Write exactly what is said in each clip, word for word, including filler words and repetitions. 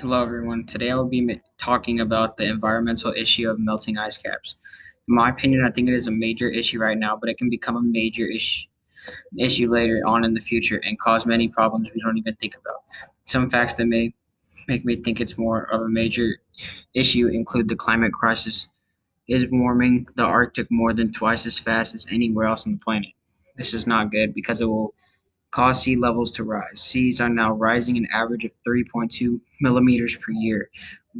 Hello everyone. Today I will be m- talking about the environmental issue of melting ice caps. In my opinion, I think it is a major issue right now, but it can become a major ish- issue later on in the future and cause many problems we don't even think about. Some facts that may make me think it's more of a major issue include the climate crisis. It is warming the Arctic more than twice as fast as anywhere else on the planet. This is not good because it will cause sea levels to rise. Seas are now rising an average of three point two millimeters per year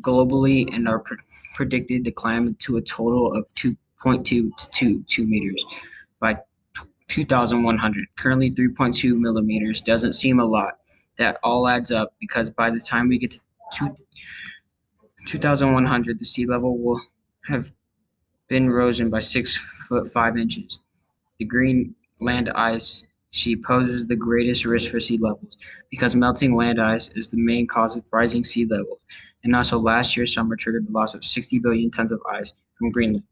globally and are pre- predicted to climb to a total of two point two to two meters by two thousand one hundred. Currently, three point two millimeters doesn't seem a lot. That all adds up because by the time we get to two, twenty-one hundred, the sea level will have been risen by six foot five inches. The Greenland ice She poses the greatest risk for sea levels because melting land ice is the main cause of rising sea levels, and also last year's summer triggered the loss of sixty billion tons of ice from Greenland,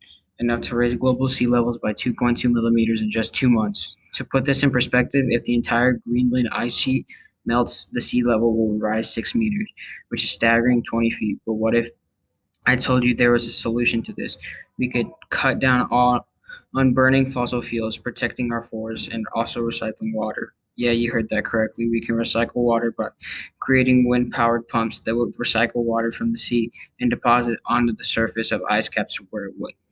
enough to raise global sea levels by two point two millimeters in just two months. To put this in perspective, if the entire Greenland ice sheet melts, the sea level will rise six meters, which is staggering twenty feet. But what if I told you there was a solution to this? We could cut down all on burning fossil fuels, protecting our forests, and also recycling water. Yeah, you heard that correctly. We can recycle water by creating wind-powered pumps that would recycle water from the sea and deposit onto the surface of ice caps where it would.